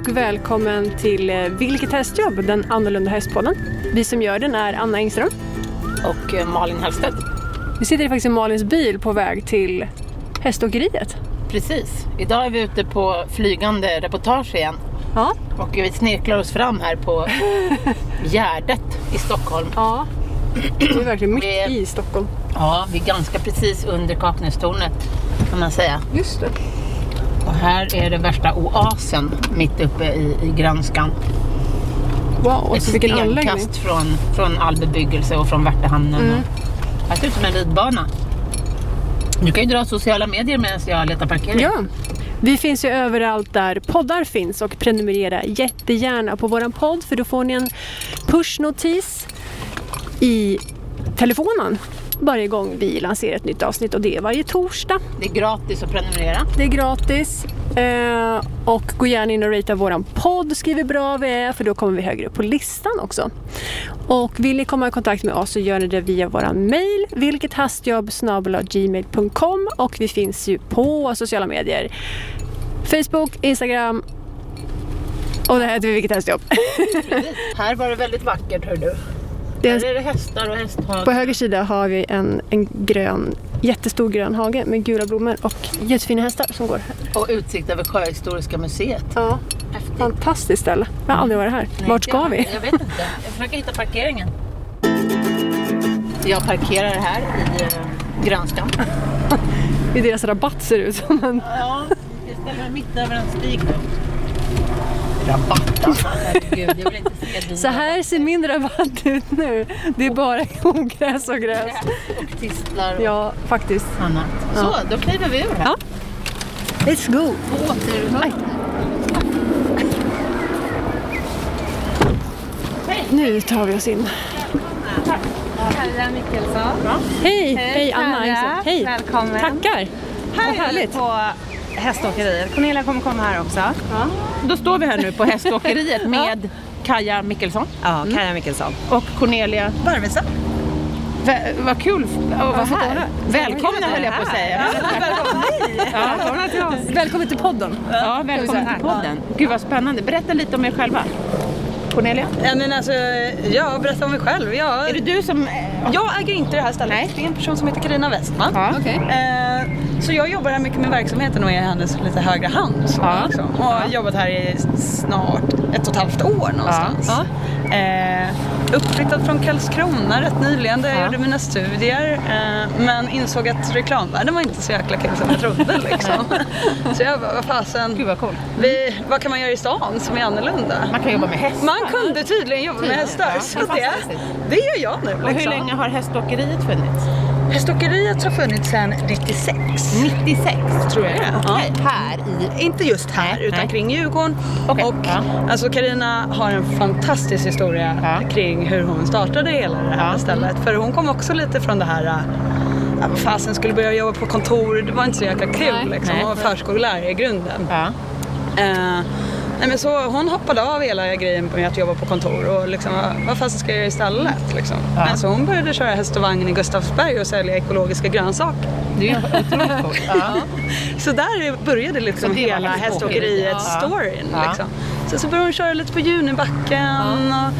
och välkommen till Vilket hästjobb, den annorlunda hästpodden. Vi som gör den är Anna Engström och Malin Halsstedt. Vi sitter faktiskt i Malins bil på väg till häståkeriet. Precis, idag är vi ute på flygande reportage igen. Ja. Och vi snirklar oss fram här på Gärdet i Stockholm. Ja, det är verkligen mitt i Stockholm. Ja, vi är ganska precis under Kaknästornet kan man säga. Just det. Och här är det värsta oasen mitt uppe i grönskan. Wow, vilken anläggning. Ett stenkast från all bebyggelse och från Värtehamnen. Mm. Här ser ut som en ridbana. Du kan ju dra sociala medier medan jag letar parkering. Ja, vi finns ju överallt där poddar finns och prenumerera jättegärna på våran podd för då får ni en pushnotis i telefonen varje gång vi lanserar ett nytt avsnitt och det är varje torsdag. Det är gratis att prenumerera. Det är gratis. Och gå gärna in och ratea våran podd, skriv bra vi är för då kommer vi högre upp på listan också. Och vill ni komma i kontakt med oss så gör ni det via våran mail vilkethastjobb@gmail.com och vi finns ju på sociala medier. Facebook, Instagram och det här heter Vilket hästjobb. Här var det väldigt vackert hör du. Här är det hästar och hästhage. På höger sida har vi en grön, jättestor grön hage med gula blommor och jättefina hästar som går här. Och utsikt över Sjöhistoriska museet. Ja, häftigt. Fantastiskt ställe. Jag har aldrig varit här. Nej, vart ska vi? Jag vet inte. Jag försöker hitta parkeringen. Jag parkerar här i grönskan. I deras rabatt ser det ut som en... Ja, jag ställer mig mitt över en stig då. Rabatt. Herregud, jag vill inte se dina. Så här ser min rabatt ut nu. Det är bara ogräs och gräs. Och tistlar och ja, faktiskt. Annat. Ja. Så, då kliver vi ur här. Ja. Let's go. Åter. Nu tar vi oss in. Kaja Mikkelsson. Hej. Hej Anna. Hej. Välkommen. Tackar. Här härligt. På häståkeriet. Cornelia kommer komma här också. Ja. Då står vi här nu på häståkeriet med Kaja Mikkelsson. Ja, Kaja Mikkelsson. Och Cornelia Barmestad. Vad kul att vara här. Välkomna höll jag på att säga. Välkomna till oss. Välkommen till podden. Ja, välkommen till podden. Gud vad spännande. Berätta lite om er själva. Cornelia? Berätta om mig själv. Är det du som... Jag äger inte det här stället. Nej. Det är en person som heter Karina Westman. Ja. Okay. Så jag jobbar här mycket med verksamheten och är hennes lite högra hand. Så liksom. Och har jobbat här i snart 1,5 år någonstans. Ja. Ja. Uppflyttad från Karlskrona rätt nyligen där jag gjorde mina studier. Men insåg att reklamvärlden var inte så jäkla kul som jag trodde. Liksom. Så jag bara, vad fasen. Gud vad cool. Vad kan man göra i stan som är annorlunda? Man kan jobba med hästar. Man kunde tydligen jobba med hästar. Ja, så det gör jag nu. Liksom. Och hur länge har häståkeriet funnits? Häståkeriet har funnits sedan 96. 96 tror jag. Okej. Ja. Här i... Inte just här, utan kring Djurgården. Okay. Och Karina har en fantastisk historia kring hur hon startade hela det här stället. För hon kom också lite från det här... fasen skulle börja jobba på kontor, det var inte så jäkla kul. Liksom. Hon var förskollärare i grunden. Ja. Men så hon hoppade av hela grejen med att jobba på kontor och liksom, vad fan ska jag göra istället? Liksom. Ja. Men så hon började köra häst och vagn i Gustavsberg och sälja ekologiska grönsaker. Det är ju otroligt coolt. Så där började liksom hela häståkeriets storyn. Liksom. Så började hon köra lite på Junibacken och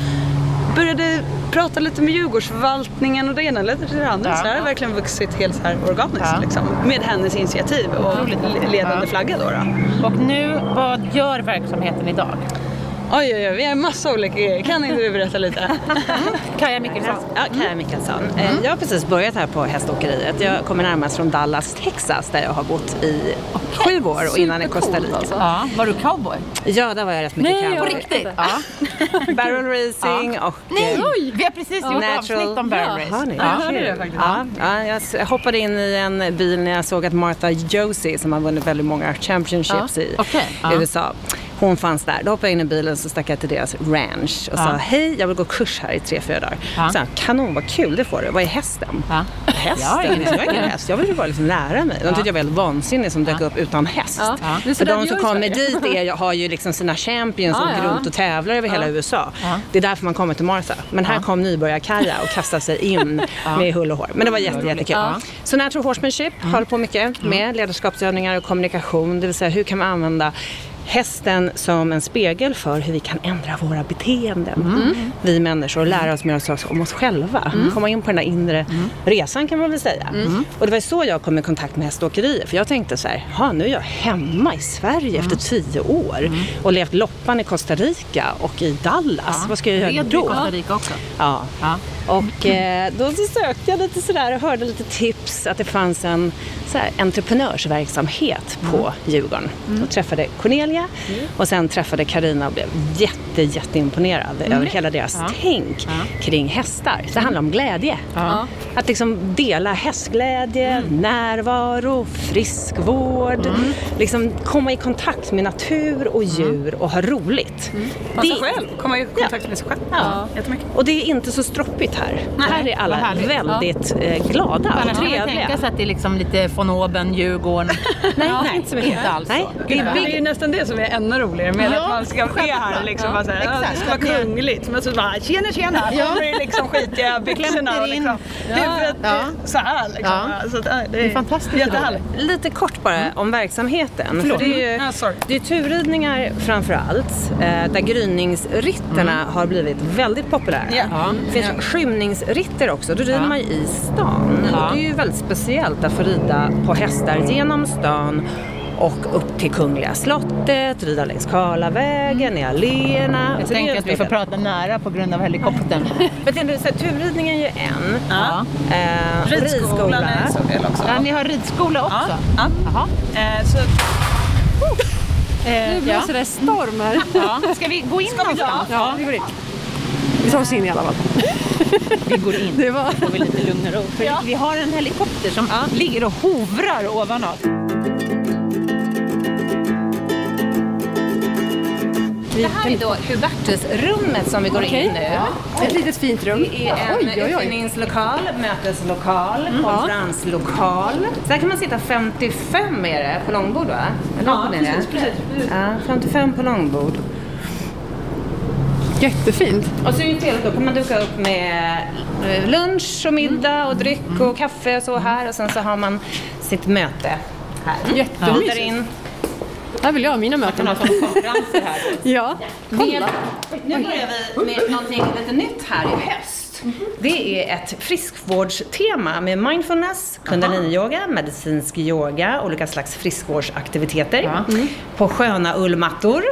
började prata lite med Djurgårdsförvaltningen och det ena leder till det andra. Så det har verkligen vuxit helt så här organiskt liksom, med hennes initiativ och ledande flagga då. Och nu, vad gör verksamheten idag? Oj, vi har en massa olika grejer. Kan inte du berätta lite? Kaja Mikkelsson. Ja, Kaja Mikkelsson. Jag har precis börjat här på häståkeriet. Jag kommer närmast från Dallas, Texas, där jag har bott i 7 år och innan i Costa Rica. Alltså. Ja. Var du cowboy? Ja, där var jag rätt mycket cowboy. Nej, på riktigt? Ja. Barrel racing och... Nej, oj, vi har precis gjort avsnitt om barrel racing. Jag hoppade in i en bil när jag såg att Martha Josie, som har vunnit väldigt många championships i USA... Hon fanns där. Då hoppade jag in i bilen och så stack jag till deras ranch och sa, hej, jag vill gå kurs här i 3-4 dagar. Så han, kanon, vad kul det får du. Vad är hästen? Hästen? Jag är ingen häst. Jag vill ju bara liksom lära mig. De tyckte jag var helt vansinnig som dök upp utan häst. För de som kommer dit har ju liksom sina champions som går runt och tävlar över hela USA. Det är därför man kommer till Martha. Men här kom nybörjarkaja och kastade sig in med hull och hår. Men det var jättekul. Så när jag tror horsemanship håller på mycket med ledarskapsövningar och kommunikation. Det vill säga, hur kan man använda hästen som en spegel för hur vi kan ändra våra beteenden. Mm. Vi människor lär oss mer om oss själva. Mm. Komma in på den där inre resan kan man väl säga. Mm. Och det var så jag kom i kontakt med häståkerier. För jag tänkte så här, ja nu är jag hemma i Sverige efter 10 år. Mm. Och levt loppan i Costa Rica och i Dallas. Ja. Vad ska jag göra då? I Costa Rica också. Ja. Ja. Och då så sökte jag lite sådär och hörde lite tips att det fanns en så här, entreprenörsverksamhet på Djurgården. Mm. Och träffade Cornelia och sen träffade Karina och blev jätteimponerad över hela deras tänk kring hästar. Så det handlar om glädje. Ja. Att liksom dela hästglädje, närvaro, friskvård. Mm. Liksom komma i kontakt med natur och djur och ha roligt. Mm. Passa själv, komma i kontakt med sig själv. Ja. Jättemycket. Och det är inte så stroppigt här. Nej. Här är alla väldigt glada och trevliga. Man kan tänka sig att det är liksom lite von oben, Djurgården. Nej, inte så mycket. Inte alls. Nej. Det är ju nästan det som är ännu roligare med att man ska ske här liksom. Ja. Bara så här, det ska vara kungligt. Men så bara, tjena. Ja. Då blir det liksom skitiga byxorna och liksom. Så här liksom. Ja. Så det är fantastiskt. Jättehärligt. Lite kort bara om verksamheten. För det är ju det är turridningar framför allt. Där gryningsritterna har blivit väldigt populära. Ja. Det finns skymningsritter också. Då rider man ju i stan. Ja. Det är ju väldigt speciellt att få rida på hästar genom stan och upp till Kungliga slottet, rida längs Karlavägen, i alléerna. Jag tänker att vi får prata nära på grund av helikoptern. Men tänker du, så här, turridningen är ju en. Ja. Ridskolan är en sån del också. Ja, ni har ridskola också? Ja. Jaha. Så... nu blir det sådär storm här. Ja. Ska vi gå in någonstans? Ja, vi går in. Vi tar oss in i alla fall. Vi går in. Det var... Då får vi lite lugn och ro. För vi har en helikopter som ligger och hovrar ovan oss. Det här är då Hubertusrummet som vi går in nu. Ja. Ett litet fint rum. Det är en utbildningslokal, möteslokal, konferenslokal. Där kan man sitta 55 är det på långbord va? Precis. Ja, 55 på långbord. Jättefint. Och så är det trevligt, då kan man duka upp med lunch och middag och dryck och kaffe och så här. Och sen så har man sitt möte här. Jättemysigt. In. Här vill jag ha mina möten. Jag kan ha konferenser här. Nu börjar vi med någonting lite nytt här i höst. Det är ett friskvårdstema med mindfulness, kundaliniyoga, medicinsk yoga, olika slags friskvårdsaktiviteter på sköna ullmattor.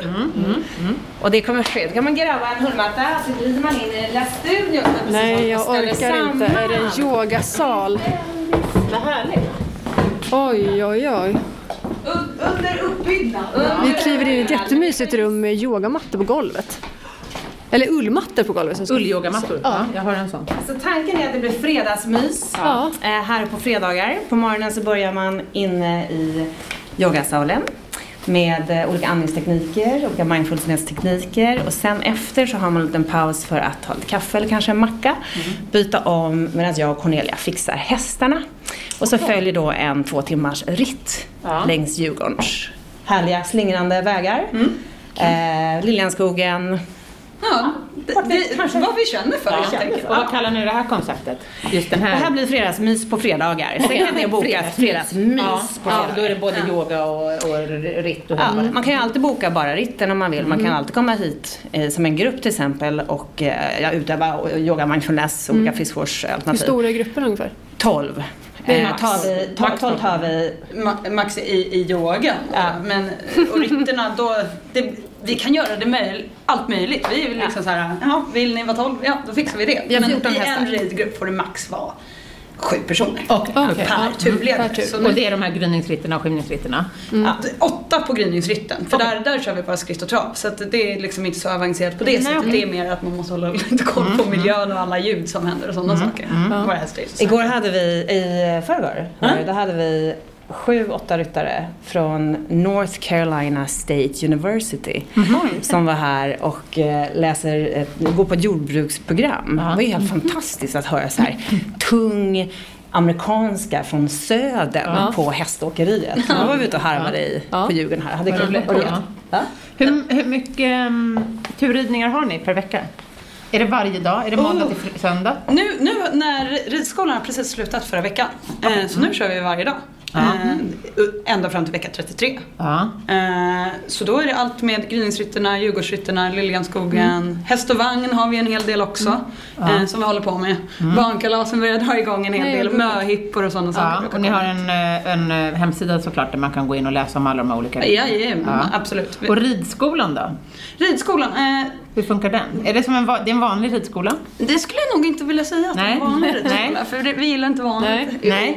Och det kommer ske. Då kan man gräva en ullmatta så glider man in i studion. Nej, jag orkar inte. Är det en yogasal? Vad härligt. Oj. Under uppbyggnad. Vi kliver in i ett jättemysigt rum med yogamattor på golvet. Eller ullmattor på golvet. Ullyogamattor. Ja, jag har en sån. Så tanken är att det blir fredagsmys här på fredagar. På morgonen så börjar man inne i yogasalen med olika andningstekniker, olika mindfulness-tekniker. Och sen efter så har man en liten paus för att ta lite kaffe eller kanske en macka. Byta om medan jag och Cornelia fixar hästarna. Och så följer då en 2 timmars ritt längs Djurgårdens härliga slingrande vägar. Liljansskogen. Ja, det, vad vi känner för det. Och vad kallar ni det här konceptet? Just den här. Det här blir fredagsmys på fredagar. Sen kan ni boka fredagsmys på fredagar. Då är det både yoga och ritt. Och man kan ju alltid boka bara ritten om man vill. Man kan alltid komma hit som en grupp till exempel och utöva yoga, mindfulness och olika friskvårdsalternativ. Hur stora är gruppen ungefär? 12. Max tar vi max i yoga. Men och ritterna då vi kan göra det allt möjligt. Vi är väl liksom så här, vill ni vara 12? Ja, då fixar vi det. Men i en ridgrupp får det max vara 7 personer. Per turledare. Och det är de här gryningsritterna och skymningsritterna. 8 på gryningsritten. För där kör vi bara skritt och trav. Så att det är liksom inte så avancerat på det sättet. Det är mer att man måste hålla lite koll på miljön och alla ljud som händer och sådana saker. Igår hade vi, i förrgår, då hade vi 7-8 ryttare från North Carolina State University som var här och går på ett jordbruksprogram. Det var ju helt fantastiskt att höra så här tung amerikanska från södern på häståkeriet. Då var vi ute och harmade i på Djurgården här. Hade hur mycket turridningar har ni per vecka? Är det varje dag? Är det måndag till söndag? Nu när ridskolan har precis slutat förra veckan. Så nu kör vi varje dag. Ända fram till vecka 33. Så då är det allt med gryningsrytterna, Djurgårdsrytterna, Liljansskogen, häst och vagn har vi en hel del också som vi håller på med. Barnkalasen börjar dra igång en hel del, möhippor och sådana saker. Och ni har en hemsida såklart där man kan gå in och läsa om alla de olika rytterna. Absolut. Och ridskolan då? Ridskolan, hur funkar den? Är det som det är en vanlig ridskola? Det skulle jag nog inte vilja säga att det är en vanlig ridskola. För vi gillar inte vanligt.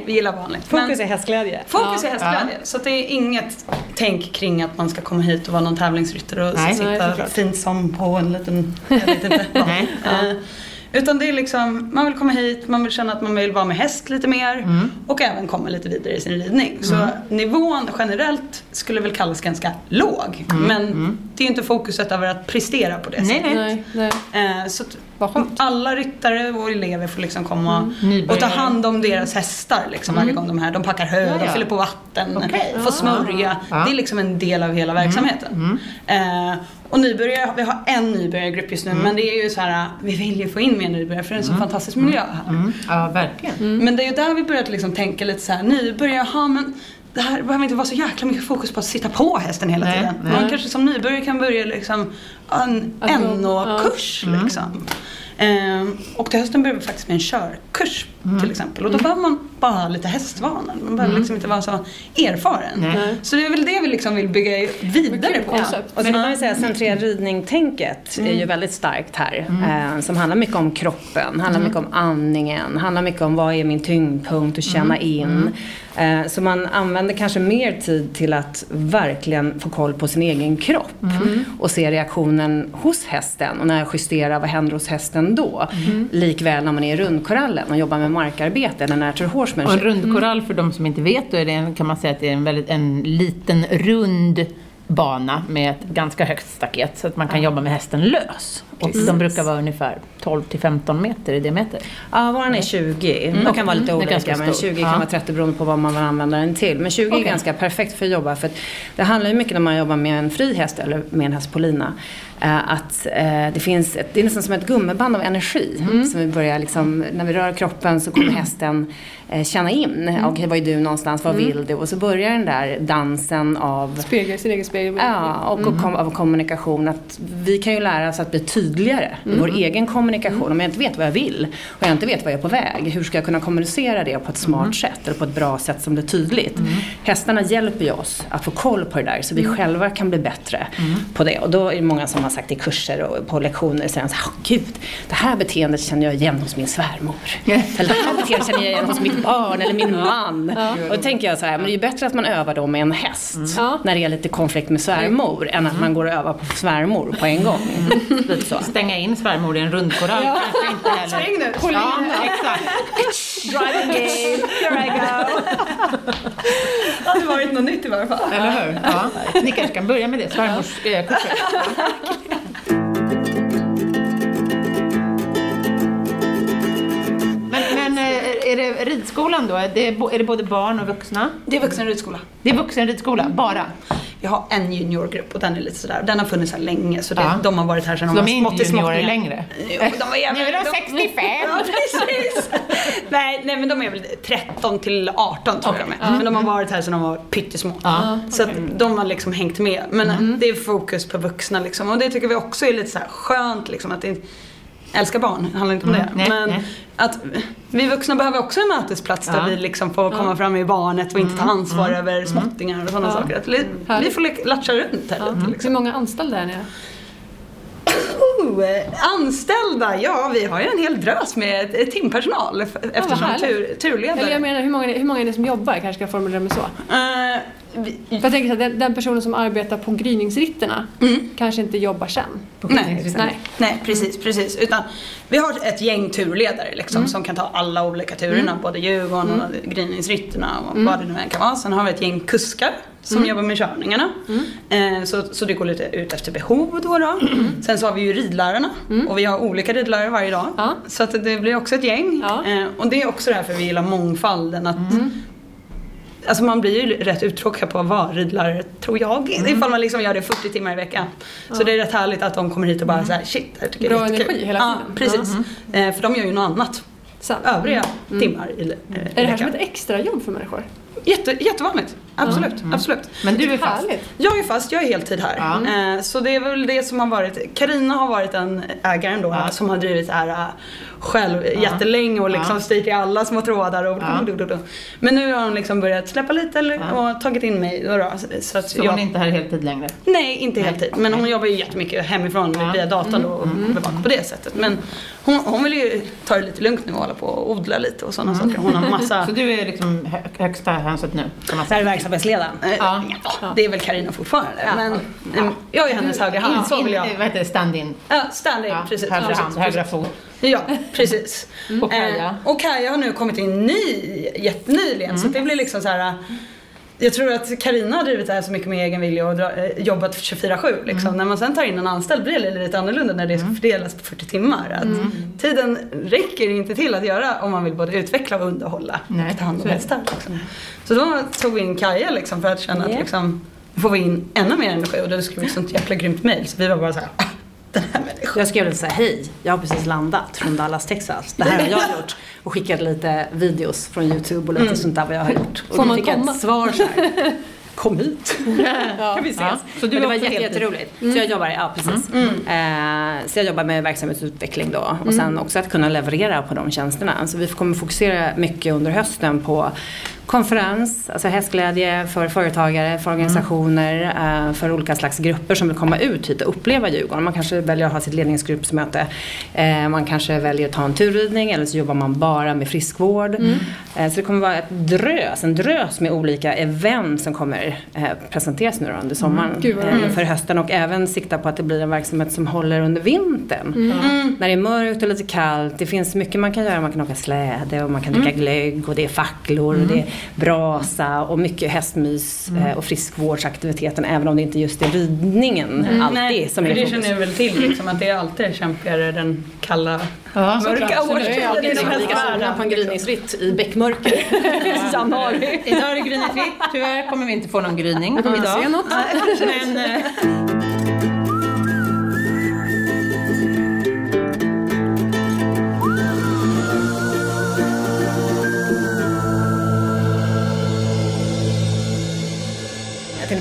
Vi gillar vanligt. Fokus är hästglädje. Så det är inget tänk kring att man ska komma hit och vara någon tävlingsryttare och sitta fint som på en liten... Jag vet inte. Utan det är liksom, man vill komma hit, man vill känna att man vill vara med häst lite mer och även komma lite vidare i sin ridning. Så nivån generellt skulle väl kallas ganska låg, men det är ju inte fokuset över att prestera på det sättet. Så alla ryttare och elever får liksom komma och ta hand om deras hästar liksom, varje gång de här, de packar hö, de fyller på vatten, får smörja. Det är liksom en del av hela verksamheten. Och nybörjare, vi har en nybörjargrupp just nu, men det är ju så här, vi vill ju få in mer nybörjare för det är en så fantastisk miljö här. Ja, verkligen. Men det är ju där vi börjat liksom tänka lite så här, nybörjare, men det här behöver inte vara så jäkla mycket fokus på att sitta på hästen hela tiden. Man kanske som nybörjare kan börja liksom en NO-kurs liksom. Och till hösten börjar vi faktiskt med en körkurs till exempel. Och då behöver man bara ha lite hästvanan. Man behöver liksom inte vara så erfaren. Så det är väl det vi liksom vill bygga vidare på. Och sen kan man ju säga centrera ridning-tänket är ju väldigt starkt här. Som handlar mycket om kroppen, handlar mycket om andningen, handlar mycket om vad är min tyngdpunkt och känna in. Så man använder kanske mer tid till att verkligen få koll på sin egen kropp och se reaktionen hos hästen. Och när jag justerar, vad händer hos hästen då? Likväl när man är i rundkorallen och jobbar med markarbete eller natural horsemanship. Och en rundkorall, för de som inte vet, då är det, kan man säga att det är en liten rund bana med ett ganska högt staket så att man kan jobba med hästen lös. Och de brukar vara ungefär 12-15 meter i diameter. Ja, våran är 20. De kan vara lite olika, men 20 kan vara 30 beroende på vad man använder den till. Men 20 är ganska perfekt för att jobba. För att det handlar ju mycket när man jobbar med en fri häst eller med en häst på lina. Att det finns, det är nästan som ett gummiband av energi. Som vi börjar liksom, när vi rör kroppen så kommer hästen känna in. Okej, vad är du någonstans? Vad vill du? Och så börjar den där dansen av... Speglar, sin egen spegel. Ja, och av kommunikation. Att vi kan ju lära oss att bli tydligare i vår egen kommunikation. Om jag inte vet vad jag vill och jag inte vet vad jag är på väg, hur ska jag kunna kommunicera det på ett smart sätt eller på ett bra sätt som blir tydligt? Hästarna hjälper ju oss att få koll på det där så vi själva kan bli bättre på det. Och då är det många som har sagt i kurser och på lektioner säger så här, gud, det här beteendet känner jag igen hos min svärmor. Eller det här beteendet känner jag igen hos mitt barn eller min man. Och då tänker jag så här, men det är ju bättre att man övar då med en häst när det är lite konflikt med svärmor än att man går och övar på svärmor på en gång. Stänga in svärmor i en rundkorall. Stäng nu. Drive the game. Here I go. Det hade varit något nytt i varje fall. Eller hur? Ja. Ni kanske kan börja med det. Svärmorskurser. Men är det ridskolan då? Är det både barn och vuxna? Det är vuxenridskola. Det är vuxenridskola, bara? Jag har en juniorgrupp och den är lite sådär. Den har funnits här länge så de har varit här sedan de var smått. De är juniorer längre? Jo, nu är de 65! Ja, precis! nej, men de är väl 13 till 18 tror jag de är. Men de har varit här sedan de var pyttesmå. Så att de har liksom hängt med. Men det är fokus på vuxna liksom. Och det tycker vi också är lite såhär skönt liksom att det älskar barn, det handlar inte om det. Men att vi vuxna behöver också en mötesplats där vi liksom får komma fram i barnet och inte ta ansvar över småttingar och sådana saker. Att vi får latcha runt här lite. Liksom. Hur många anställda är ni? Anställda? Ja, vi har ju en hel drös med timpersonal eftersom turledare. Eller jag menar, hur många är det som jobbar? Kanske ska jag formulera mig så. Jag tänker att den personen som arbetar på gryningsritterna kanske inte jobbar sen på gryningsritterna. Nej, precis. Utan vi har ett gäng turledare liksom, som kan ta alla olika turerna, både Djurgården och gryningsritterna och vad det nu än kan vara. Sen har vi ett gäng kuskar som jobbar med körningarna. Så det går lite ut efter behov då. Sen så har vi ju ridlärarna och vi har olika ridlärare varje dag. Så att det blir också ett gäng. Och det är också därför vi gillar mångfalden att alltså man blir ju rätt uttråkad på att vara ridlärare, tror jag. Ifall man liksom gör det 40 timmar i veckan. Så det är rätt härligt att de kommer hit och bara så här, shit, här tycker jag är jättekul. Bra energi hela tiden. Precis. För de gör ju något annat. Övriga timmar i veckan. Är det här som ett extra jobb för människor? Jättevanligt. Absolut, absolut. Men du är fast? Jag är fast, jag är heltid här. Ja. Så det är väl det som har varit. Karina har varit en ägare då, ja, som har drivit det här själv jättelänge och liksom styrt i alla små trådar och men nu har hon liksom börjat släppa lite och tagit in mig då. Så att hon är inte här heltid längre? Nej, inte heltid. Men hon jobbar ju jättemycket hemifrån via datorn och på det sättet. Men hon vill ju ta det lite lugnt nu och hålla på och odla lite och sådana saker. Hon har massa... Så du är liksom högsta hönset nu? Det är verksamhetsledaren. Ja. Ja, det är väl Karina fortfarande. Ja. Men jag är hennes högra hand. Så vill jag... Vad heter det? Stand-in? Ja, stand-in. Ja, precis. Högra hand, högra fot. Ja, precis. Och Kaja. Och Kaja har nu kommit in jättenyligen. Så det blir liksom så här... Jag tror att Karina har drivit det här så mycket med egen vilja och jobbat 24/7 liksom. När man sen tar in en anställd blir det lite annorlunda när det ska fördelas på 40 timmar. Att tiden räcker inte till att göra om man vill både utveckla och underhålla och ta hand om hästar. Liksom. Så då tog vi in Kaja liksom, för att känna att liksom, får vi in ännu mer energi, och då skrev vi ett sånt jäkla grymt mejl. Så vi var bara så här... Jag skulle vilja säga hej, jag har precis landat från Dallas, Texas. Det här har jag gjort. Och skickade lite videos från YouTube och lite sånt där vad jag har gjort. Och då fick jag ett svar så här. Kom hit. Kan vi ses. Ja. Så det var jätteroligt. Så jag jobbar så jag jobbar med verksamhetsutveckling då, och sen också att kunna leverera på de tjänsterna. Så vi kommer fokusera mycket under hösten på konferens, alltså hästglädje för företagare, för organisationer, för olika slags grupper som vill komma ut hit och uppleva Djurgården. Man kanske väljer att ha sitt ledningsgruppsmöte, man kanske väljer att ta en turridning, eller så jobbar man bara med friskvård. Så det kommer vara en drös med olika event som kommer presenteras nu under sommaren för hösten, och även sikta på att det blir en verksamhet som håller under vintern. När det är mörkt och lite kallt, det finns mycket man kan göra. Man kan åka släde och man kan dricka glögg, och det är facklor och det är brasa och mycket hästmys och friskvårdsaktiviteten, även om det inte just är ridningen alltid som är det fokus. Känner jag väl till liksom, att det är alltid kämpigare den kalla mörka årstiden i den här världen på en gryningsritt i bäckmörker i januari. Idag är det gryningsritt, tyvärr kommer vi inte få någon gryning idag. Se något.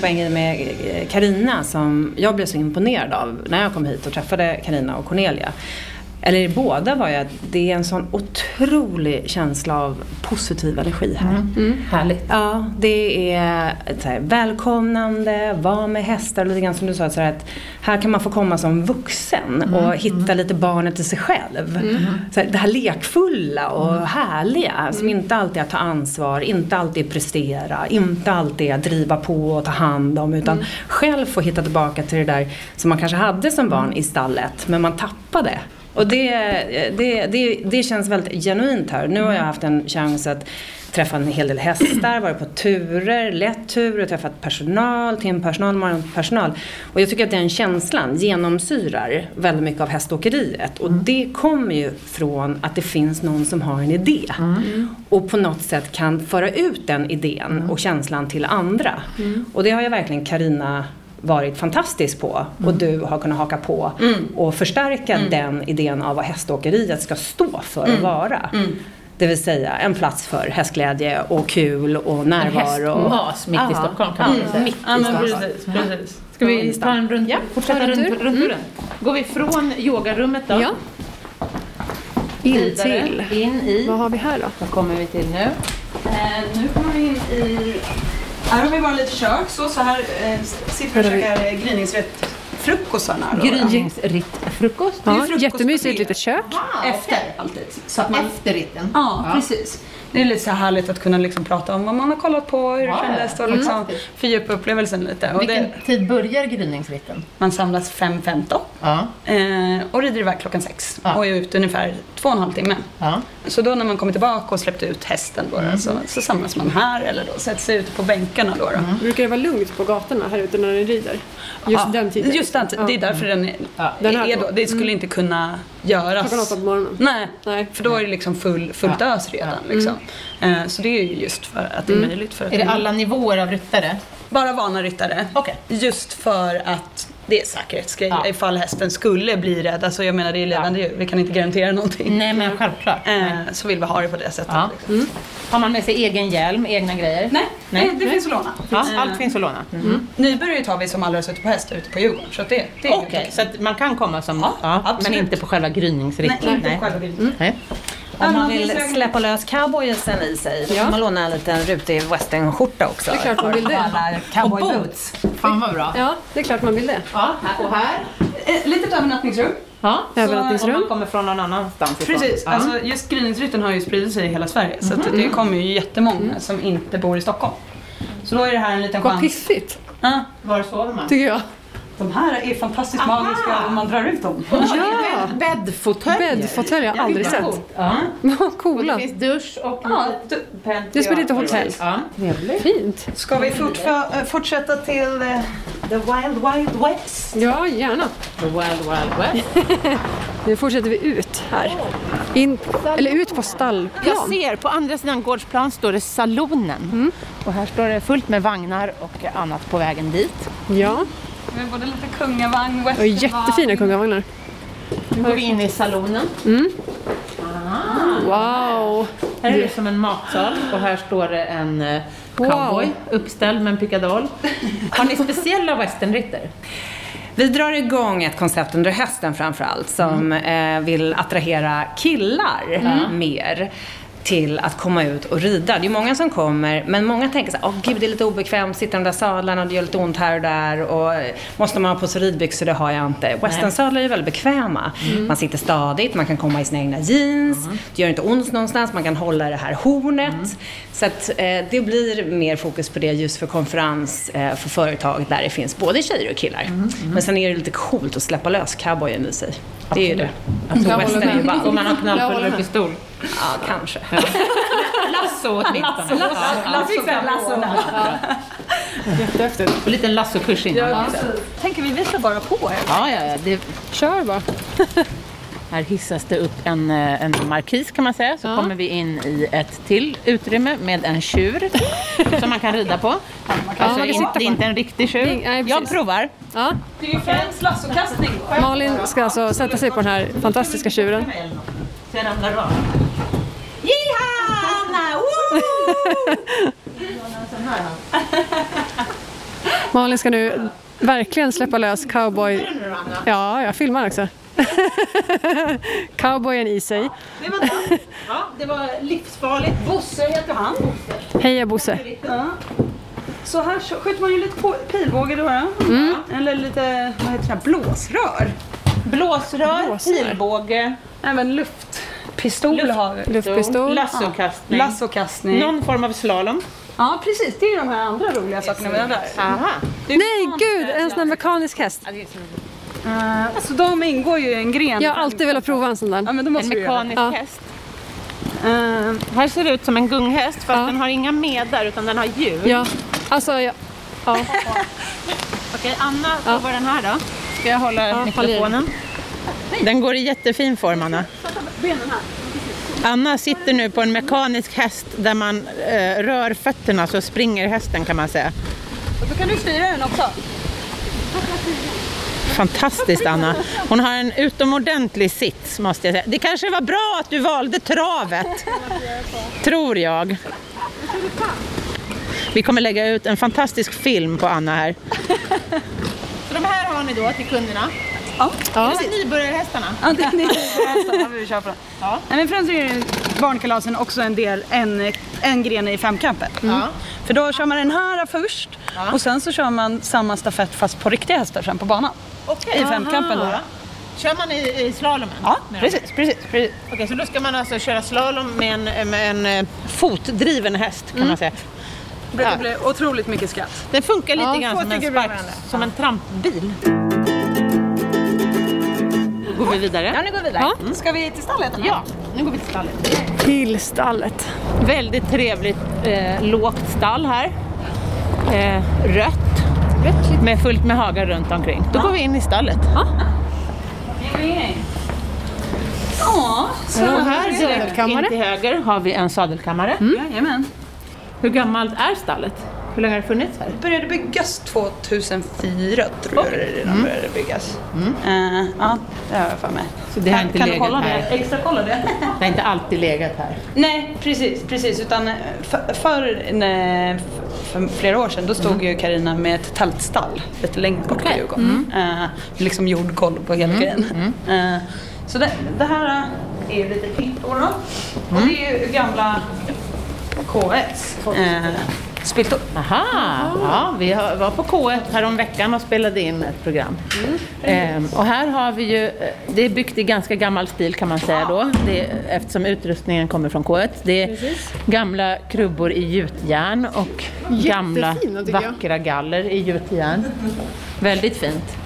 Men en grej med Karina som jag blev så imponerad av när jag kom hit och träffade Karina och Cornelia, eller båda, var jag, det är en sån otrolig känsla av positiv energi här. Härligt. Ja, det är så här, välkomnande, var med hästar, lite grann som du sa, så här, att här kan man få komma som vuxen och hitta lite barnet i sig själv. Så här, det här lekfulla och härliga, som inte alltid är att ta ansvar, inte alltid är prestera, inte alltid är att driva på och ta hand om, utan själv få hitta tillbaka till det där som man kanske hade som barn i stallet, men man tappade. Och det känns väldigt genuint här. Nu har jag haft en chans att träffa en hel del hästar, varit på turer, lett turer, träffat personal, timpersonal, morgonpersonal. Och jag tycker att den känslan genomsyrar väldigt mycket av häståkeriet. Och det kommer ju från att det finns någon som har en idé. Och på något sätt kan föra ut den idén och känslan till andra. Och det har jag verkligen Karina varit fantastisk på, och du har kunnat haka på och förstärka den idén av vad häståkeriet ska stå för att vara. Det vill säga en plats för hästglädje och kul och närvaro. En hästmas mitt i Stockholm kan man säga. Mitt i Stockholm. Precis. Ska vi ta en rund? Ja, fortsätta runt. Går vi från yogarummet då? Ja. In i. Vad har vi här då? Vad kommer vi till nu? Nu kommer vi in i... Här har vi bara lite kök, så här sitter vi och käkar gryningsrättfrukostarna. Gryningsrättfrukost? Ja, jättemysigt litet kök. Wow, efter alltid. Så att man... Efter ritten. Ja, precis. Det är lite så härligt att kunna liksom prata om vad man har kollat på, hur det kändes, och liksom fördjupa upplevelsen lite. Vilken tid börjar gryningsritten? Man samlas 5:15 och rider iväg klockan 6 och är ute ungefär 2,5 timmar. Så då när man kommer tillbaka och släppt ut hästen då, så samlas man här, eller då sätter sig ute på bänkarna. Då. Brukar det vara lugnt på gatorna här ute när den rider? Just den tiden. Det är därför den är då. Det skulle inte kunna göras. Klockan 8 på morgonen. Nej, för då är det liksom fullt ös redan liksom. Så det är ju just för att det är möjligt för att... Är det alla nivåer av ryttare? Bara vana ryttare. Just för att det är säkerhetsgrej ifall hästen skulle bli rädd. Alltså jag menar, det är levande djur, vi kan inte garantera någonting. Nej, men självklart. Så vill vi ha det på det sättet. Ja. Mm. Har man med sig egen hjälm, egna grejer? Nej, det finns att låna. Ja, allt finns att låna. Mm. Nybörjare tar vi som alldeles ute på hästar ute på Djurgården. Så det är okej, så att man kan komma som men inte på själva gryningsriktningen. Nej, inte på själva gryningsriktningen. Nej. Om man vill släppa lös cowboysen i sig, då kan man låna en liten rutig westernskjorta också. Det är klart man vill det. Cowboy boots. Fan vad bra. Ja, det är klart man vill det. Ja, och här. Litet övernattningsrum. Ja, övernattningsrum. Om man kommer från någon annanstans. Precis, alltså just gryningsrytten har ju spridit sig i hela Sverige. Så att det kommer ju jättemånga som inte bor i Stockholm. Så då är det här en liten chans. Vad pissigt. Ja, var sover man? Tycker jag. De här är fantastiskt magiska om man drar ut dem. Ja, bäddfåtöljer. Bäddfåtöljer har jag aldrig sett. Ja. Coola. Det finns dusch och pentio. Det är lite hotell. Ja. Fint. Ska vi fortsätta till The Wild Wild West? Ja, gärna. The Wild Wild West. Nu fortsätter vi ut här. Eller ut på stallplan. Jag ser, på andra sidan gårdsplan står det salonen. Mm. Och här står det fullt med vagnar och annat på vägen dit. Ja. Vi har både lite kungavagn, westernvagn. Och jättefina kungavagnar. Nu går vi in i salonen. Mm. Ah, wow. Här är det som en matsal. Och här står det en cowboy uppställd med en pickadoll. Har ni speciella westernrytter? Vi drar igång ett koncept under hösten framförallt. Som vill attrahera killar mer. Till att komma ut och rida. Det är många som kommer, men många tänker så här, gud, det är lite obekvämt, sitter i de där salarna och det gör lite ont här och där, och måste man ha på sig ridbyxor, det har jag inte. Westernsalar är ju väldigt bekväma. Man sitter stadigt, man kan komma i sina egna jeans, det gör inte ont någonstans, man kan hålla det här hornet. Så att det blir mer fokus på det just för konferens, för företag där det finns både tjejer och killar. Men sen är det lite coolt att släppa lös cowboyen i sig. Det är ju det. Alltså, western är ju bara, om man har knallpulver och pistol. Ja, kanske. Lasso. Jättehäftigt. Och lite lassokurs innan. Ja, tänker vi visa bara på er. Ja. Det kör bara. Här hissas det upp en markis, kan man säga. Så kommer vi in i ett till utrymme med en tjur som man kan rida på. Det är inte en riktig tjur. Nej, jag provar. Ja. Det är ju främst lassokastning. Malin ska alltså sätta sig på den här fantastiska tjuren. Sen ramlar det av. Malin ska nu verkligen släppa lös cowboy. Ja, jag filmar också. Cowboyen i sig. Det var livsfarligt. Bosse heter han. Heja Bosse. Så här skjuter man ju lite pilbåge då. Eller lite, vad heter det, blåsrör. Blåsrör, pilbåge, även luftpistol har vi. Luftpistol, lassokastning. Någon form av slalom. Ja, precis. Det är de här andra roliga sakerna vi har där. Nej, gud! En sån här mekanisk häst. Alltså, de ingår ju i en gren. Jag har alltid velat prova en sån där. Ja, men då måste en mekanisk häst. Här ser det ut som en gunghäst, fast den har inga medar utan den har djur. Ja, alltså, ja. Okej, Anna, vad var den här då? Ska jag hålla mikrofonen? Den går i jättefin form, Anna. Anna sitter nu på en mekanisk häst där man rör fötterna så springer hästen, kan man säga. Och då kan du styra den också. Fantastiskt, Anna. Hon har en utomordentlig sits, måste jag säga. Det kanske var bra att du valde travet, tror jag. Vi kommer lägga ut en fantastisk film på Anna här. Så de här har ni då till kunderna? Ja. Det är nybörjarhästarna. Ja, det är nybörjarhästarna vi köper. Ja. Nej, men främst är barnkalasen också en gren i femkampen. Ja. För då kör man den här först och sen så kör man samma stafett fast på riktiga hästar sen på banan. I femkampen då. Kör man i slalomen? Ja, precis. Okej, så då ska man alltså köra slalom med en fotdriven häst, kan man säga. Det blir otroligt mycket skratt. Den funkar lite grann som en spark, som en trampbil. Går vi vidare? Ja, nu går vi vidare. Mm. Ska vi till stallet? Ja, nu går vi till stallet. Till stallet. Väldigt trevligt lågt stall här. Rött. Med fullt med hagar runt omkring. Då går vi in i stallet. Så här in till höger har vi en sadelkammare. Jajamän. Hur gammalt är stallet? Hur länge har det funnits här? Det började byggas 2004 tror jag det redan började byggas. Ja, det har jag för mig. Så det har inte legat kolla här? Det? Extra kolla det. Det har inte alltid legat här? Nej, precis. Utan för flera år sedan då stod ju Karina med ett tältstall lite längre bort på Djurgården. Liksom jordgolv på hela grejen. Så det här är lite pittor då. Och det är ju gamla K1. Spiltor. Aha, ja, vi var på K1 häromveckan och spelade in ett program. Och här har vi ju, det är byggt i ganska gammal stil kan man säga då. Det är, eftersom utrustningen kommer från K1. Det är gamla krubbor i gjutjärn och gamla vackra galler i gjutjärn. Väldigt fint.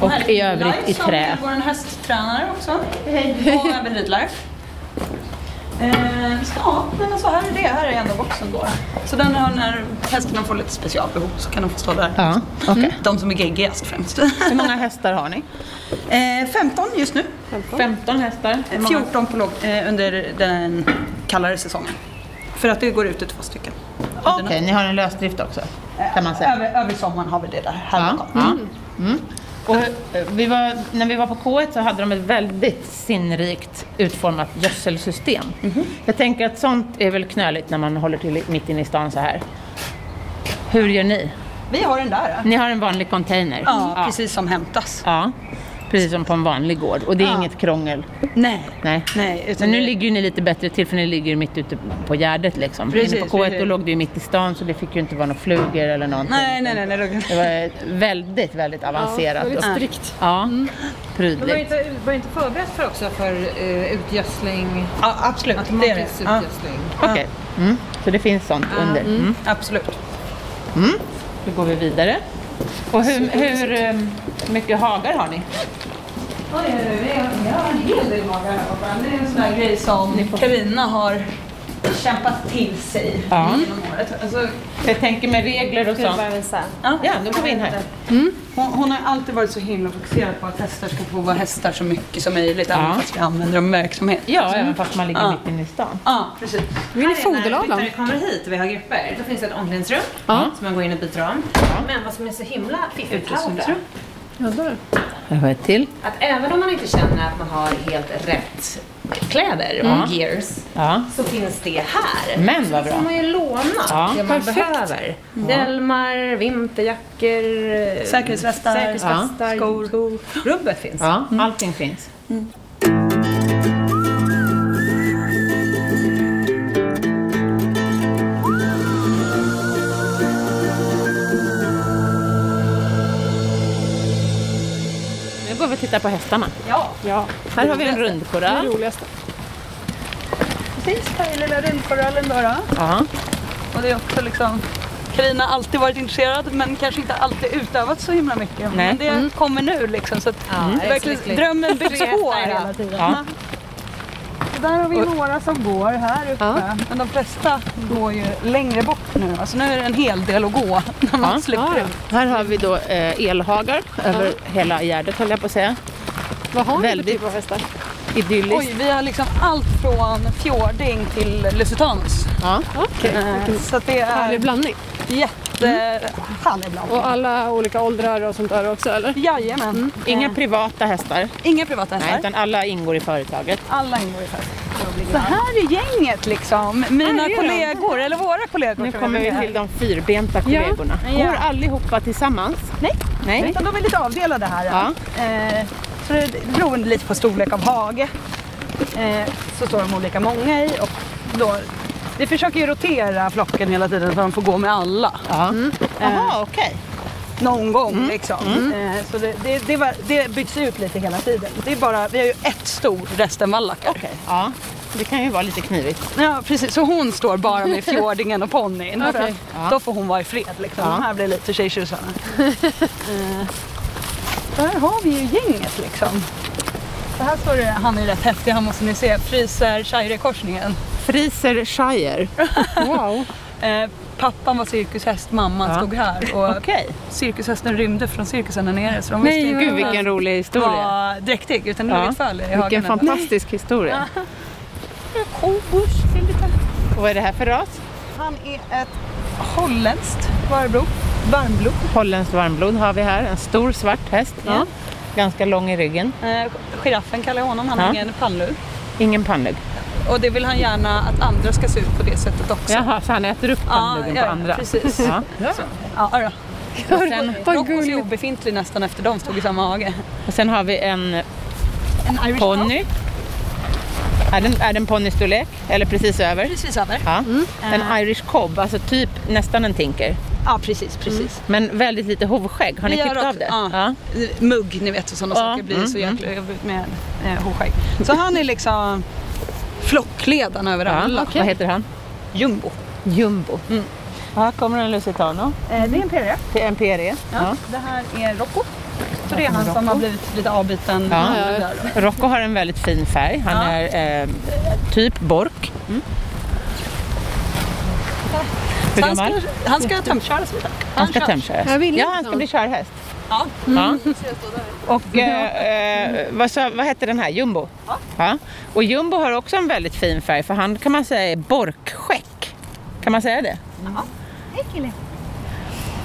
Och i övrigt i trä. Vår hästtränare också. Och även Life. Ja, men så här är det. Här är ändå boxen då. Så den har, när hästarna får lite specialbehov så kan de få stå där. Ja, okay. De som är geggigast främst. Hur många hästar har ni? 15 just nu. 15 hästar. 14 på under den kallare säsongen. För att det går ut i 2 stycken. Okej, ni har en lösdrift också kan man säga. Över sommaren har vi det där. Och när vi var på K1 så hade de ett väldigt sinnrikt utformat gödselsystem. Jag tänker att sånt är väl knöligt när man håller till mitt inne i stan så här. Hur gör ni? Vi har den där. Ni har en vanlig container. Ja, precis som hämtas. Ja, precis som på en vanlig gård. Och det är inget krångel. Nej. Utan men nu ligger ju ni lite bättre till för ni ligger ju mitt ute på Gärdet liksom. Precis, på K1 då låg det ju mitt i stan så det fick ju inte vara några flugor eller någonting. Nej. Det var väldigt, väldigt avancerat. Ja, väldigt strikt. Ja, prydligt. Men var inte förberett för också för utgödsling? Ja, absolut. Automatisk utgödsling. Okej. Så det finns sånt under. Absolut. Då går vi vidare. Och hur mycket hagar har ni? Vi har en hel del hagar här. Det är en sån här grej som Karina har kämpat till sig genom året. Alltså, jag tänker med regler och sånt. Ja, då går vi in här. Hon har alltid varit så himla fokuserad på att hästar ska få vara hästar så mycket som möjligt. Även fast vi använder dem verksamhet. Ja, även fast man ligger mitt inne i stan. Ja, precis. Här är när vi kommer hit och vi har grupper. Då finns det ett omklädningsrum som man går in och byter om. Men vad som är så himla fiffigt här borta. Jag har ett till. Att även om man inte känner att man har helt rätt kläder och gears så finns det här. Men vad bra. Så får man ju låna det man behöver. Hjälmar, vinterjackor, säkerhetsvästar, skor. Rubbet finns. Allting finns. Titta på hästarna. Ja. Här har vi en rundkorall. Det roligaste. Precis, här är lilla rundkorallen då. Och det är också liksom, Karina har alltid varit intresserad men kanske inte alltid utövat så himla mycket. Men det kommer nu liksom så att verkligen drömmen byggs på hela tiden. Där har vi några som går här uppe. Men de flesta går ju längre bort nu. Alltså nu är det en hel del att gå när man släpper ut. Här har vi då elhagar över hela Gärdet håller jag på att säga. Vad har ni för typ av hästar? Idylliskt. Oj, vi har liksom allt från fjording till Lusitanos. Så att det är härlig blandning. Jättehärlig blandning. Och alla olika åldrar och sånt där också, eller? Jajamän. Inga privata hästar. Nej, utan alla ingår i företaget. Så här är gänget liksom. Mina kollegor, eller våra kollegor. Nu kommer vi till de fyrbenta kollegorna. Går allihopa tillsammans? Nej. Utan de är lite avdelade här. Så det beror lite på storlek av hage. Så står de olika många i. Och då, vi försöker ju rotera flocken hela tiden så de får gå med alla. Okej. Någon gång liksom. Så det byts ut lite hela tiden. Det är bara, vi har ju ett stor resten vallackar. Det kan ju vara lite knivigt. Ja, precis. Så hon står bara med fjordingen och ponnin. Då får hon vara i fred liksom. De här blir lite tjejtjusarna. Där har vi ju gänget liksom. Så här står det, han är rätt häftig, han måste ni se. Frizer-Shire-korsningen. Frizer-Shire. Wow. Pappan var cirkushäst, mamman stod här. Och cirkushästen rymde från cirkusen där nere. Så de gud vilken rolig historia. Var dräktig, utan något fall i hagen. Vilken fantastisk historia. Kobusch till det. Och vad är det här för ras? Han är ett holländskt varmblod. Holländskt varmblod har vi här. En stor svart häst. Ja. Ja. Ganska lång i ryggen. Giraffen kallar honom. Han har ingen pannlugg. Ingen pannlugg. Och det vill han gärna att andra ska se ut på det sättet också. Jaha, så han äter upp pannluggen på andra. Precis. Ja, precis. Ja. Och sen Rocco är obefintlig nästan efter de stod i samma hage. Och sen har vi en ponny. Är den ponnystorlek? Eller precis över? Precis över. Ja. Mm. En Irish cob, alltså typ nästan en tinker. Ja, precis. Mm. Men väldigt lite hovskägg. Har ni klippt av det? Ja. Mugg, ni vet, sådana saker blir så jäkla med hovskägg. Så han är liksom flockledaren över alla. Okay. Vad heter han? Jumbo. Mm. Här kommer en Lusitano. Det är en PRE. Ja. Det här är Rocco. Så det är han som har blivit lite avbiten. Ja. Rocco har en väldigt fin färg. Han är typ bork. Mm. Så han ska tömköras lite. Han ska tömköras. Han ska bli körhäst. Ja. Mm. Ja. Och vad heter den här? Jumbo. Ja. Och Jumbo har också en väldigt fin färg. För han kan man säga är borkskäck. Kan man säga det? Ja. Hej kille.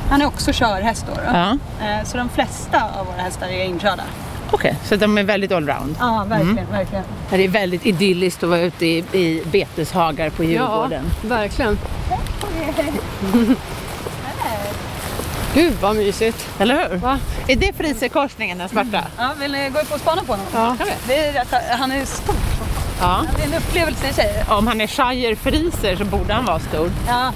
Han är också körhäst då. Ja. Så de flesta av våra hästar är inkörda. Okej, så de är väldigt allround. Ja, verkligen. Det är väldigt idylliskt att vara ute i beteshagar på Djurgården. Ja, verkligen. Gud vad mysigt. Eller hur? Va? Är det Frizer-korsningen, den svarta? Mm. Ja, vill ni gå upp och spana på honom? Ja. Han är stor. Ja. Det är en upplevelse i sig. Ja, om han är Frizer så borde han vara stor. Ja.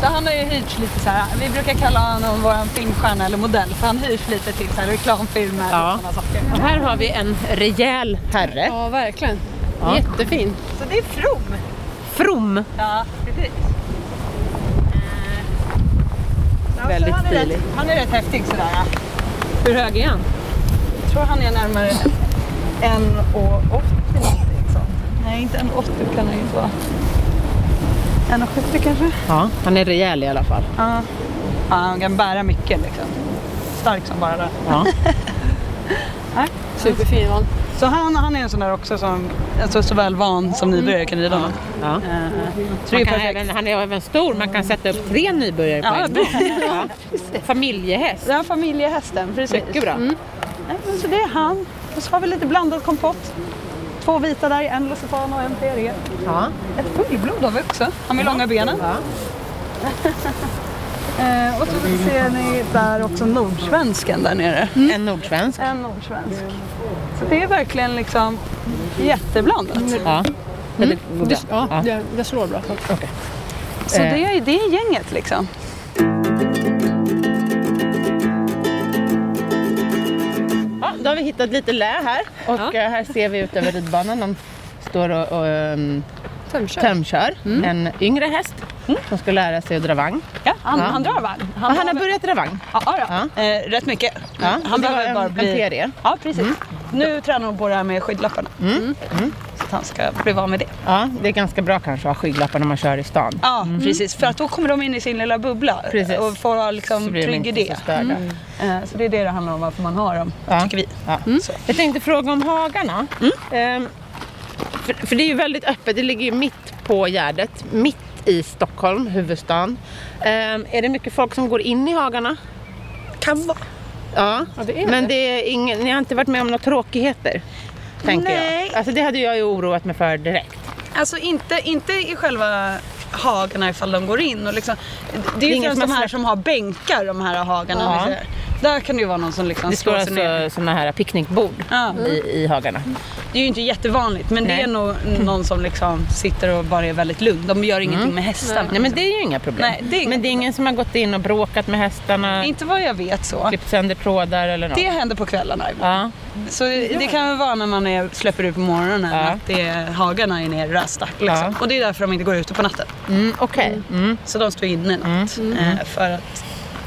Så han har ju hyrt lite så här. Vi brukar kalla honom vår filmstjärna eller modell. För han hyrs lite till så här reklamfilmer och sådana saker. Och här har vi en rejäl herre. Ja, verkligen. Ja. Jättefin. Så det är From. From? Ja, precis. Väldigt stilig. Han är rätt häftig sådär. Ja. Hur hög är han? Jag tror han är närmare 1,80. Nej, inte 1,80 kan han ju inte vara. 1,70 kanske? Ja, han är rejäl i alla fall. Ja, han kan bära mycket liksom. Stark som bara det. Ja. Ja. Superfin van. Så han är en sån där också som alltså, så väl van som nybörjare kan rida honom. Ja. Han är även stor, man kan sätta upp 3 nybörjare på en gång. Ja. Familjehäst. Ja, familjehästen, precis. Mycket bra. Mm. Så det är han. Och så har vi lite blandad kompott. 2 vita där, en Lusitano och en PRE. Ja. Ett fullblod av också. Han med långa benen. Ja. Och så ser ni där också nordsvensken där nere. Mm. En nordsvensk. Så det är verkligen liksom jätteblandat. Mm. Ja. Mm. Det slår bra. Okay. Så det är gänget liksom. Då har vi hittat lite lä här och här ser vi ut över ridbanan. De står och tömkör. Mm. En yngre häst som ska lära sig att dra vagn. Ja, han drar vagn. Han har börjat dra vagn. Ja. Rätt mycket. Ja. Han behöver bara bli en PRE. Ja, precis. Mm. Nu tränar hon på det här med skygglaparna. Mm. Så att han ska bli van med det. Ja, det är ganska bra kanske att ha skygglappar när man kör i stan. Ja, precis. För att då kommer de in i sin lilla bubbla. Precis. Och får liksom trygg i det. Så det är det handlar om varför man har dem, tycker vi. Ja. Mm. Jag tänkte fråga om hagarna. Mm. För det är ju väldigt öppet. Det ligger ju mitt på Gärdet. Mitt i Stockholm, huvudstaden. Är det mycket folk som går in i hagarna? Kan vara. Ja, men det är ingen, ni har inte varit med om några tråkigheter, tänker jag. Alltså det hade jag ju oroat mig för direkt. Alltså inte i själva hagarna ifall de går in. Och liksom, det är ju främst de här som har bänkar, de här hagarna. Ja. Där kan det ju vara någon som liksom slår sig ner. Det står sådana här picknickbord i hagarna. Det är ju inte jättevanligt, men det är nog någon som liksom sitter och bara är väldigt lugn. De gör ingenting med hästarna. Nej, men det är ju inga problem. Nej, men det är ingen som har gått in och bråkat med hästarna. Inte vad jag vet så. Klippt sönder trådar eller något. Det händer på kvällarna. Ja. Så det kan väl vara när man släpper ut på morgonen att hagarna är ner rasta. Liksom. Ja. Och det är därför de inte går ute på natten. Mm, okej. Mm. Så de står inne i natt. För att...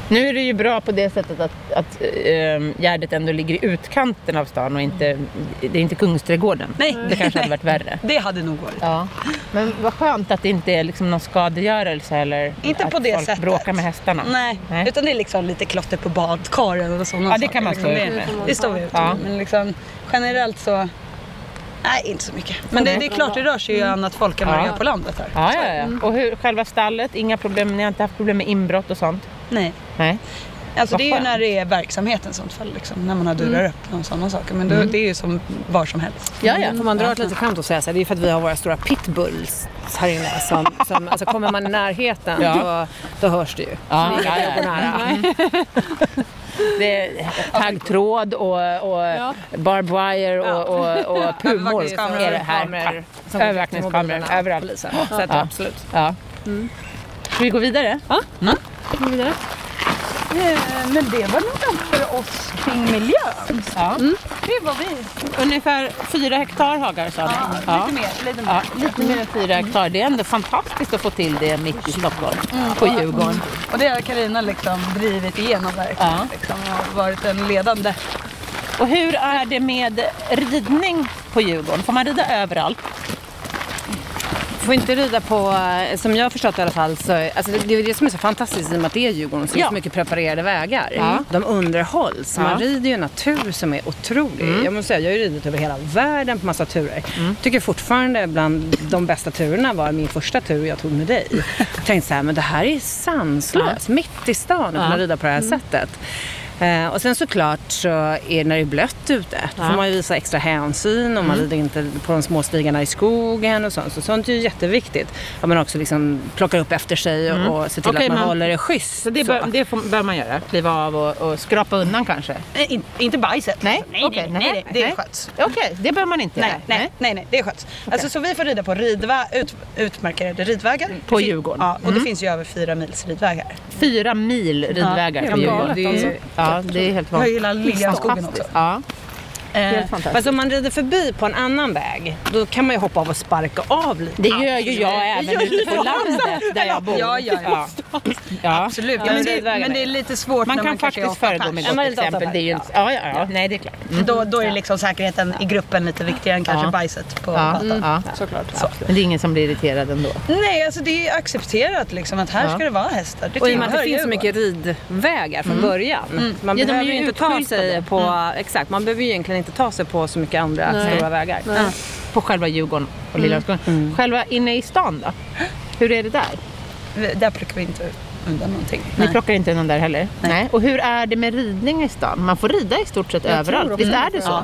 Nu är det ju bra på det sättet att Gärdet ändå ligger i utkanten av stan och inte, det är inte Kungsträdgården. Nej. Det kanske hade varit värre. Det hade nog varit. Ja. Men vad skönt att det inte är liksom någon skadegörelse eller inte att på det folk sättet. Bråkar med hästarna. Nej, utan det är liksom lite klotter på badkaren och sådana saker. Ja, det kan man stå ut med. Det står vi ut med. Men liksom, generellt så Nej, inte så mycket. Men det är klart, det rör sig ju annat folk än vad det gör på landet här. Ja. Och hur, själva stallet, inga problem, ni har inte haft problem med inbrott och sånt? Nej. Alltså det är ju när det är verksamheten som faller liksom, när man har dörrar öppna och sådana saker. Men det är ju som var som helst. Ja, får man dra ett lite skämt och säga så här, det är för att vi har våra stora pitbulls här inne som alltså kommer man i närheten då hörs det ju. Det är taggtråd och barbed wire och pumor är det här. Övervakningskameror överallt. Så att absolut. Ska vi gå vidare? Ja. Men det var nog för oss kring miljön. Det var vi. Ungefär 4 hektar hagar sa ni. Lite mer än 4 hektar. Det är ändå fantastiskt att få till det mitt i Stockholm, på Djurgården. Och det har Karina liksom drivit igenom verkligen. Liksom, och varit en ledande. Och hur är det med ridning på Djurgården? Får man rida överallt? Får inte rida på, som jag har förstått i alla fall, så, alltså det är det som är så fantastiskt i och med att det är Djurgården som är så mycket preparerade vägar. De underhålls. Man rider ju en natur som är otrolig. Jag måste säga, jag har ju ridit över hela världen på massa turer. Tycker fortfarande bland de bästa turerna var min första tur jag tog med dig. Jag tänkte så här, men det här är sanslöst. Mitt i stan att man rida på det här sättet. Och sen såklart så är när det är blött ute får man ju visa extra hänsyn och man rider inte på de små stigarna i skogen och sånt. Så sånt är ju jätteviktigt. Att man också liksom plockar upp efter sig och, och ser till att man håller det schysst. Så det bör man göra, kliva av och skrapa undan kanske? Inte bajset. Nej, det är sköts. Okej, det bör man inte göra. Nej, det är sköts. Okay. Alltså så vi får rida på utmärkade ridvägar. På Djurgården? Ja, och det finns ju över 4 mils ridvägar. 4 mil ridvägar på Djurgården? Ja, det är helt vanligt. Jag gillar Liljansskogen också. Ja. Fast om man rider förbi på en annan väg, då kan man ju hoppa av och sparka av lite. Det gör ju jag även ute på landet där jag bor. Ja. Absolut. Ja, men det är lite svårt man när man kan faktiskt föregå med gott exempel. Det är ju ja. Nej, det är klart. Då är liksom säkerheten i gruppen lite viktigare än kanske bajset på gatan. Ja, såklart. Så. Men det är ingen som blir irriterad ändå. Nej, alltså det är accepterat liksom att här ska det vara hästar. Och i och med att det finns så mycket ridvägar från början. Man behöver ju inte ta sig på, exakt, man behöver ju egentligen inte ta sig på så mycket andra stora vägar. På själva Djurgården och Liljansskogen. Själva inne i stan då? Hur är det där? Där plockar vi inte undan någonting. Ni plockar inte undan där heller? Nej. Och hur är det med ridning i stan? Man får rida i stort sett överallt. Visst är det så?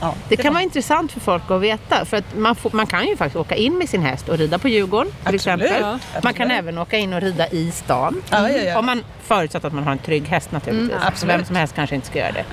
Ja. Det kan vara intressant för folk att veta. För att man kan ju faktiskt åka in med sin häst och rida på Djurgården till exempel. Man kan även åka in och rida i stan. Om man förutsatt att man har en trygg häst naturligtvis. Vem som helst kanske inte ska göra det.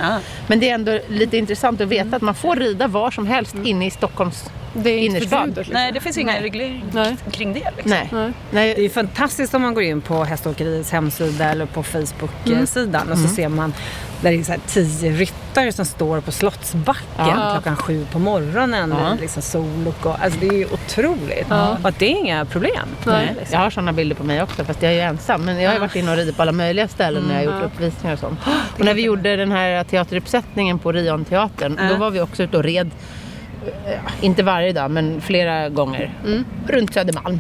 Men det är ändå lite intressant att veta att man får rida var som helst inne i Stockholms innerstad. Liksom. Nej, det finns inga reglering kring det. Liksom. Nej. Det är fantastiskt om man går in på Häståkeriets hemsida eller på Facebook-sidan och så ser man där det är så här 10 ryttare som står på Slottsbacken klockan 7 på morgonen. Liksom sol och, alltså det är ju otroligt. Och att det är inga problem. Liksom. Jag har sådana bilder på mig också fast jag är ju ensam. Men jag har ju varit inne och ridit på alla möjliga ställen när jag har gjort uppvisningar och sånt. Och när vi gjorde den här teateruppsättningen på Rionteatern då var vi också ute och red. Inte varje dag, men flera gånger runt Södermalm.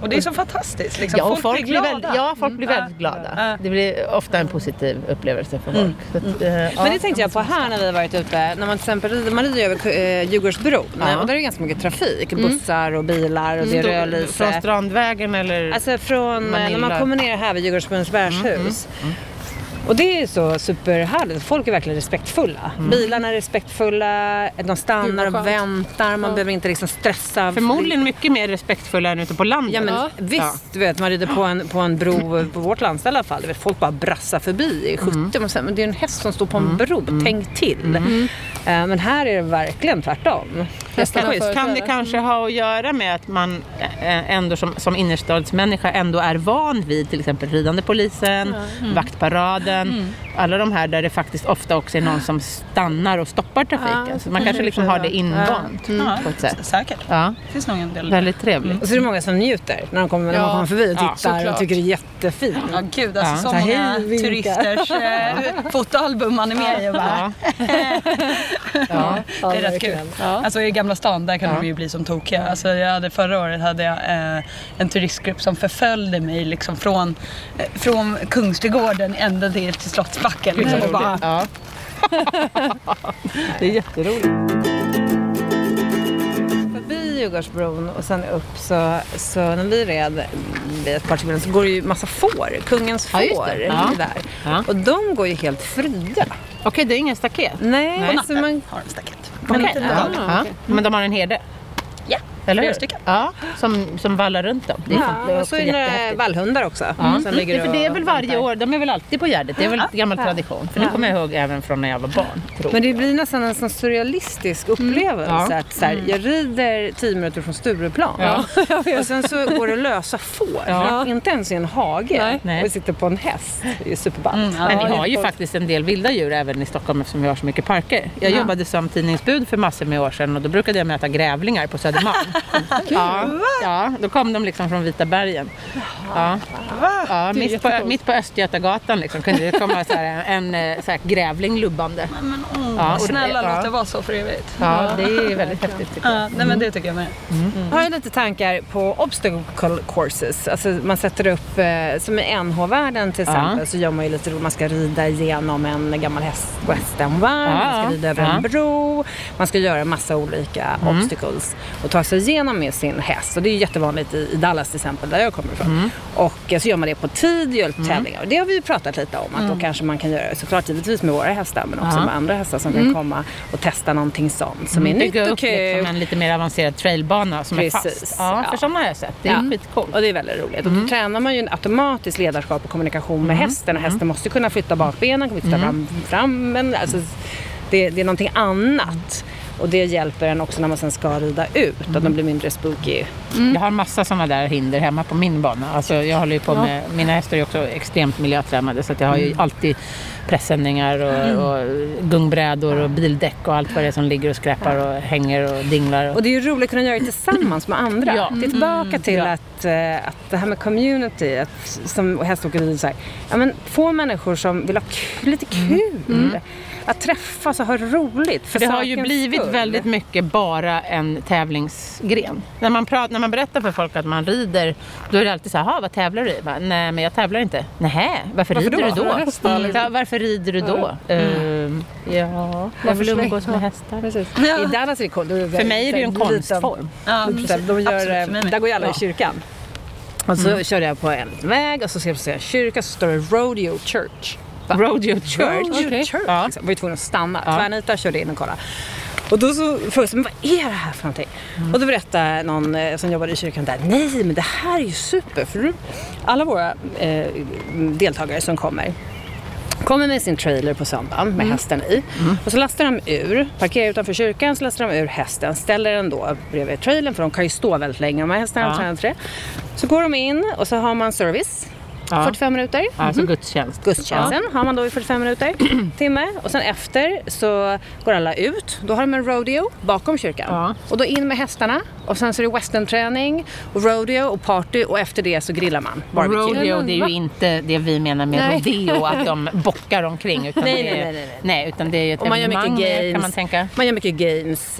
Och det är så fantastiskt liksom. Folk blir glada. Folk blir väldigt glada. Det blir ofta en positiv upplevelse för folk. Men det tänkte jag på här när vi har varit ute. När man till exempel rider över Djurgårdsbron och där är det ganska mycket trafik. Bussar och bilar och det rörelse. Från Strandvägen eller? Alltså från, när man kommer ner här vid Djurgårdsbrons värdshus. Och det är så superhärligt. Folk är verkligen respektfulla. Bilarna är respektfulla. De stannar och väntar. Man behöver inte liksom stressa. Förmodligen mycket mer respektfulla än ute på landet. Ja, men visst. Du vet, man rider på en bro på vårt landställe i alla fall. Folk bara brassar förbi i 70. Men det är en häst som står på en bro. Tänk till. Men här är det verkligen tvärtom. Kan det kanske ha att göra med att man ändå som innerstadsmänniska ändå är van vid till exempel ridande polisen, vaktparaden, alla de här där det faktiskt ofta också är någon som stannar och stoppar trafiken. Så man kanske liksom har det invant på ett sätt. Säkert. Ja. Det finns nog en del. Väldigt trevligt. Och så är det många som njuter när de kommer, när man kommer förbi och tittar och tycker det är jättefint. Ja gud, alltså så många turisters fotoalbum man är med i och bara. Det är rätt kul. Alltså i Gamla stan, där kan de ju bli som tokiga. Alltså jag hade förra året en turistgrupp som förföljde mig liksom från Kungsträdgården ända till Slottsbacken liksom, och bara... Det är jätteroligt. Djurgårdsbron och sen upp så när vi red ett par sekunder så går det ju massa får. Kungens får är där. Ja. Och de går ju helt fria. Okej, det är ingen staket. Nej, så man har en staket. Men, men de har en herde. Ja, eller hur? Ja, som vallar runt dem. Det är och så är det vallhundar också. Mm. Sen ligger för det är väl varje år, de är väl alltid på Gärdet. Det är väl en gammal tradition. För det kommer jag ihåg även från när jag var barn. Men det blir nästan en sån surrealistisk upplevelse. Att så här, jag rider 10 minuter från Stureplan. Och sen så går det lösa får. Inte ens i en hage. Nej. Och sitter på en häst. Det är superballt. Men vi har ju faktiskt en del vilda djur även i Stockholm eftersom vi har så mycket parker. Jag jobbade som tidningsbud för massor med år sedan. Och då brukade jag möta grävlingar på Södermalm. Då kom de liksom från Vita bergen. Mitt på Östgötagatan liksom, kunde det komma så här en så här grävling lubbande. Snälla låt det vara så för evigt. Det är väldigt häftigt tycker jag. Nej, men det tycker jag med. Har jag lite tankar på obstacle courses? Alltså man sätter upp, som i NH-världen till exempel, så gör man ju lite roligt. Man ska rida igenom en gammal hästwesternvärld, man ska rida över en bro, man ska göra en massa olika obstacles och ta sig igenom med sin häst. Och det är ju jättevanligt i Dallas till exempel, där jag kommer ifrån. Och så gör man det på tid, gör tävlingar. Och det har vi ju pratat lite om, att då kanske man kan göra såklart givetvis med våra hästar, men också med andra hästar som kan komma och testa någonting sånt som är nytt och upp liksom en lite mer avancerad trailbana som är fast. För sådana har jag sett. Det är skitcoolt. Och det är väldigt roligt. Och då tränar man ju en automatisk ledarskap och kommunikation med hästen. Och hästen måste kunna flytta bakbenen, kunna flytta fram. Alltså, det är någonting annat. Och det hjälper en också när man sen ska rida ut, att de blir mindre spooky. Jag har massa sådana där hinder hemma på min bana. Alltså jag håller ju på med, mina hästar är också extremt miljötränade, så att jag har ju alltid pressändningar och gungbrädor och bildäck och allt vad det är som ligger och skräpar och hänger och dinglar. Och det är ju roligt att kunna göra det tillsammans med andra. Det är tillbaka till att det här med community, att, som häståkeri, så här, ja, men få människor som vill ha lite kul. Att träffas och ha roligt. För det har ju blivit väldigt mycket bara en tävlingsgren. När man berättar för folk att man rider, då är det alltid så här, vad tävlar du? Nej, men jag tävlar inte. Nej, varför rider du då? Varför vill du umgås med hästar? I Dallas är det, för mig är det ju en konstform. Där går ju alla i kyrkan. Och så körde jag på en väg och så ser jag en kyrka, så står det Rodeo Church. Rodeo Church. Ja. Var ju tvungen att stanna. Tvärnita körde in och kolla. Och då så frågade jag, men vad är det här för någonting? Och då berättade någon som jobbade i kyrkan där, nej men det här är ju super. För alla våra deltagare som kommer med sin trailer på söndagen med hästen i. Och så lastar de ur, parkerar utanför kyrkan, så lastar de ur hästen, ställer den då bredvid trailern, för de kan ju stå väldigt länge de här hästarna. Så går de in och så har man service. 45 minuter. Alltså gudstjänsten har man då i 45 minuter, timme. Och sen efter så går alla ut. Då har de en rodeo bakom kyrkan. Och då in med hästarna. Och sen så är det westernträning och rodeo och party. Och efter det så grillar man barbecue. Rodeo, det är ju inte det vi menar med rodeo, att de bockar omkring. Utan nej, utan det är ju ett evenemang, kan man tänka. Man gör mycket games.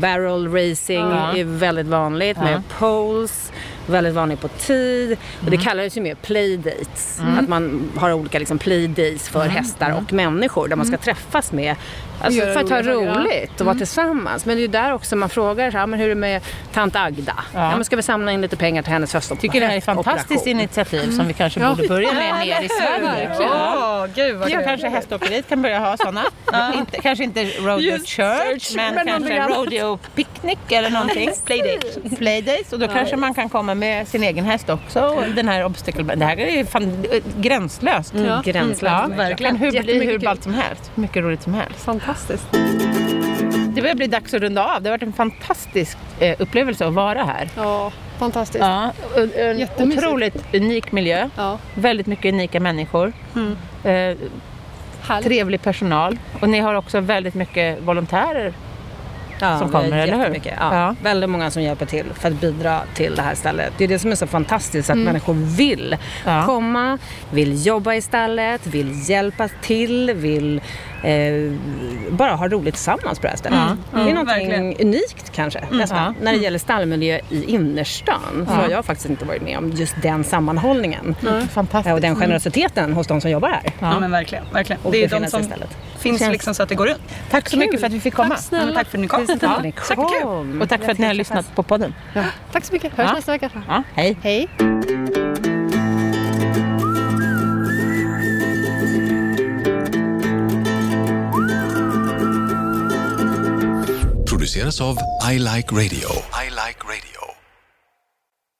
Barrel racing är väldigt vanligt med poles. Väldigt vanlig på tid. Och det kallades ju mer playdates. Att man har olika liksom playdates för hästar och människor. Där man ska träffas med. Alltså för att ha roligt och vara tillsammans. Men det är ju där också man frågar så här, men hur är det med tant Agda? Ja, men ska vi samla in lite pengar till hennes höstoperation? Tycker det här är ett fantastiskt initiativ som vi kanske borde börja med mer i Sverige. Gud vad kul. Kanske häståkeriet kan börja ha sådana. Kanske inte rodeo church, men kanske rodeo picknick eller någonting. Playdates. Och då kanske man kan komma med sin egen häst också. Och den här obstacle, det här är ju fan gränslöst. Verkligen. Hur ballt som helst. Mycket roligt som helst. Det börjar bli dags att runda av. Det har varit en fantastisk upplevelse att vara här. Ja, fantastiskt. Ja, en otroligt unik miljö. Ja. Väldigt mycket unika människor. Trevlig personal. Och ni har också väldigt mycket volontärer som kommer, eller hur? Väldigt många som hjälper till för att bidra till det här stället. Det är det som är så fantastiskt, att människor vill komma, vill jobba i stället, vill hjälpa till, vill bara ha roligt tillsammans på det här stället. Det är någonting unikt kanske nästan. När det gäller stallmiljö i innerstan så har jag faktiskt inte varit med om just den sammanhållningen och den generositeten hos de som jobbar här. Ja, men verkligen. Och det är de som finns liksom så att det går runt. Tack så mycket för att vi fick komma. Tack för att ni kom. Superkul. Och tack för att ni har lyssnat på podden. Ja. Tack så mycket. Hörs nästa vecka. Ja. Hej. Hej. Produceras av I Like Radio. I Like Radio.